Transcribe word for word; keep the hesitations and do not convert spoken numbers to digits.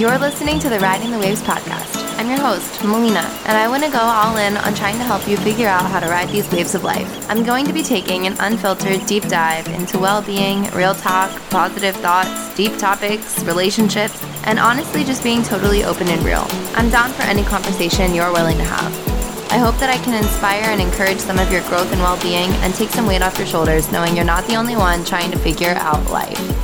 You're listening to the Riding the Waves podcast. I'm your host, Melina, and I want to go all in on trying to help you figure out how to ride these waves of life. I'm going to be taking an unfiltered deep dive into well-being, real talk, positive thoughts, deep topics, relationships, and honestly just being totally open and real. I'm down for any conversation you're willing to have. I hope that I can inspire and encourage some of your growth and well-being and take some weight off your shoulders knowing you're not the only one trying to figure out life.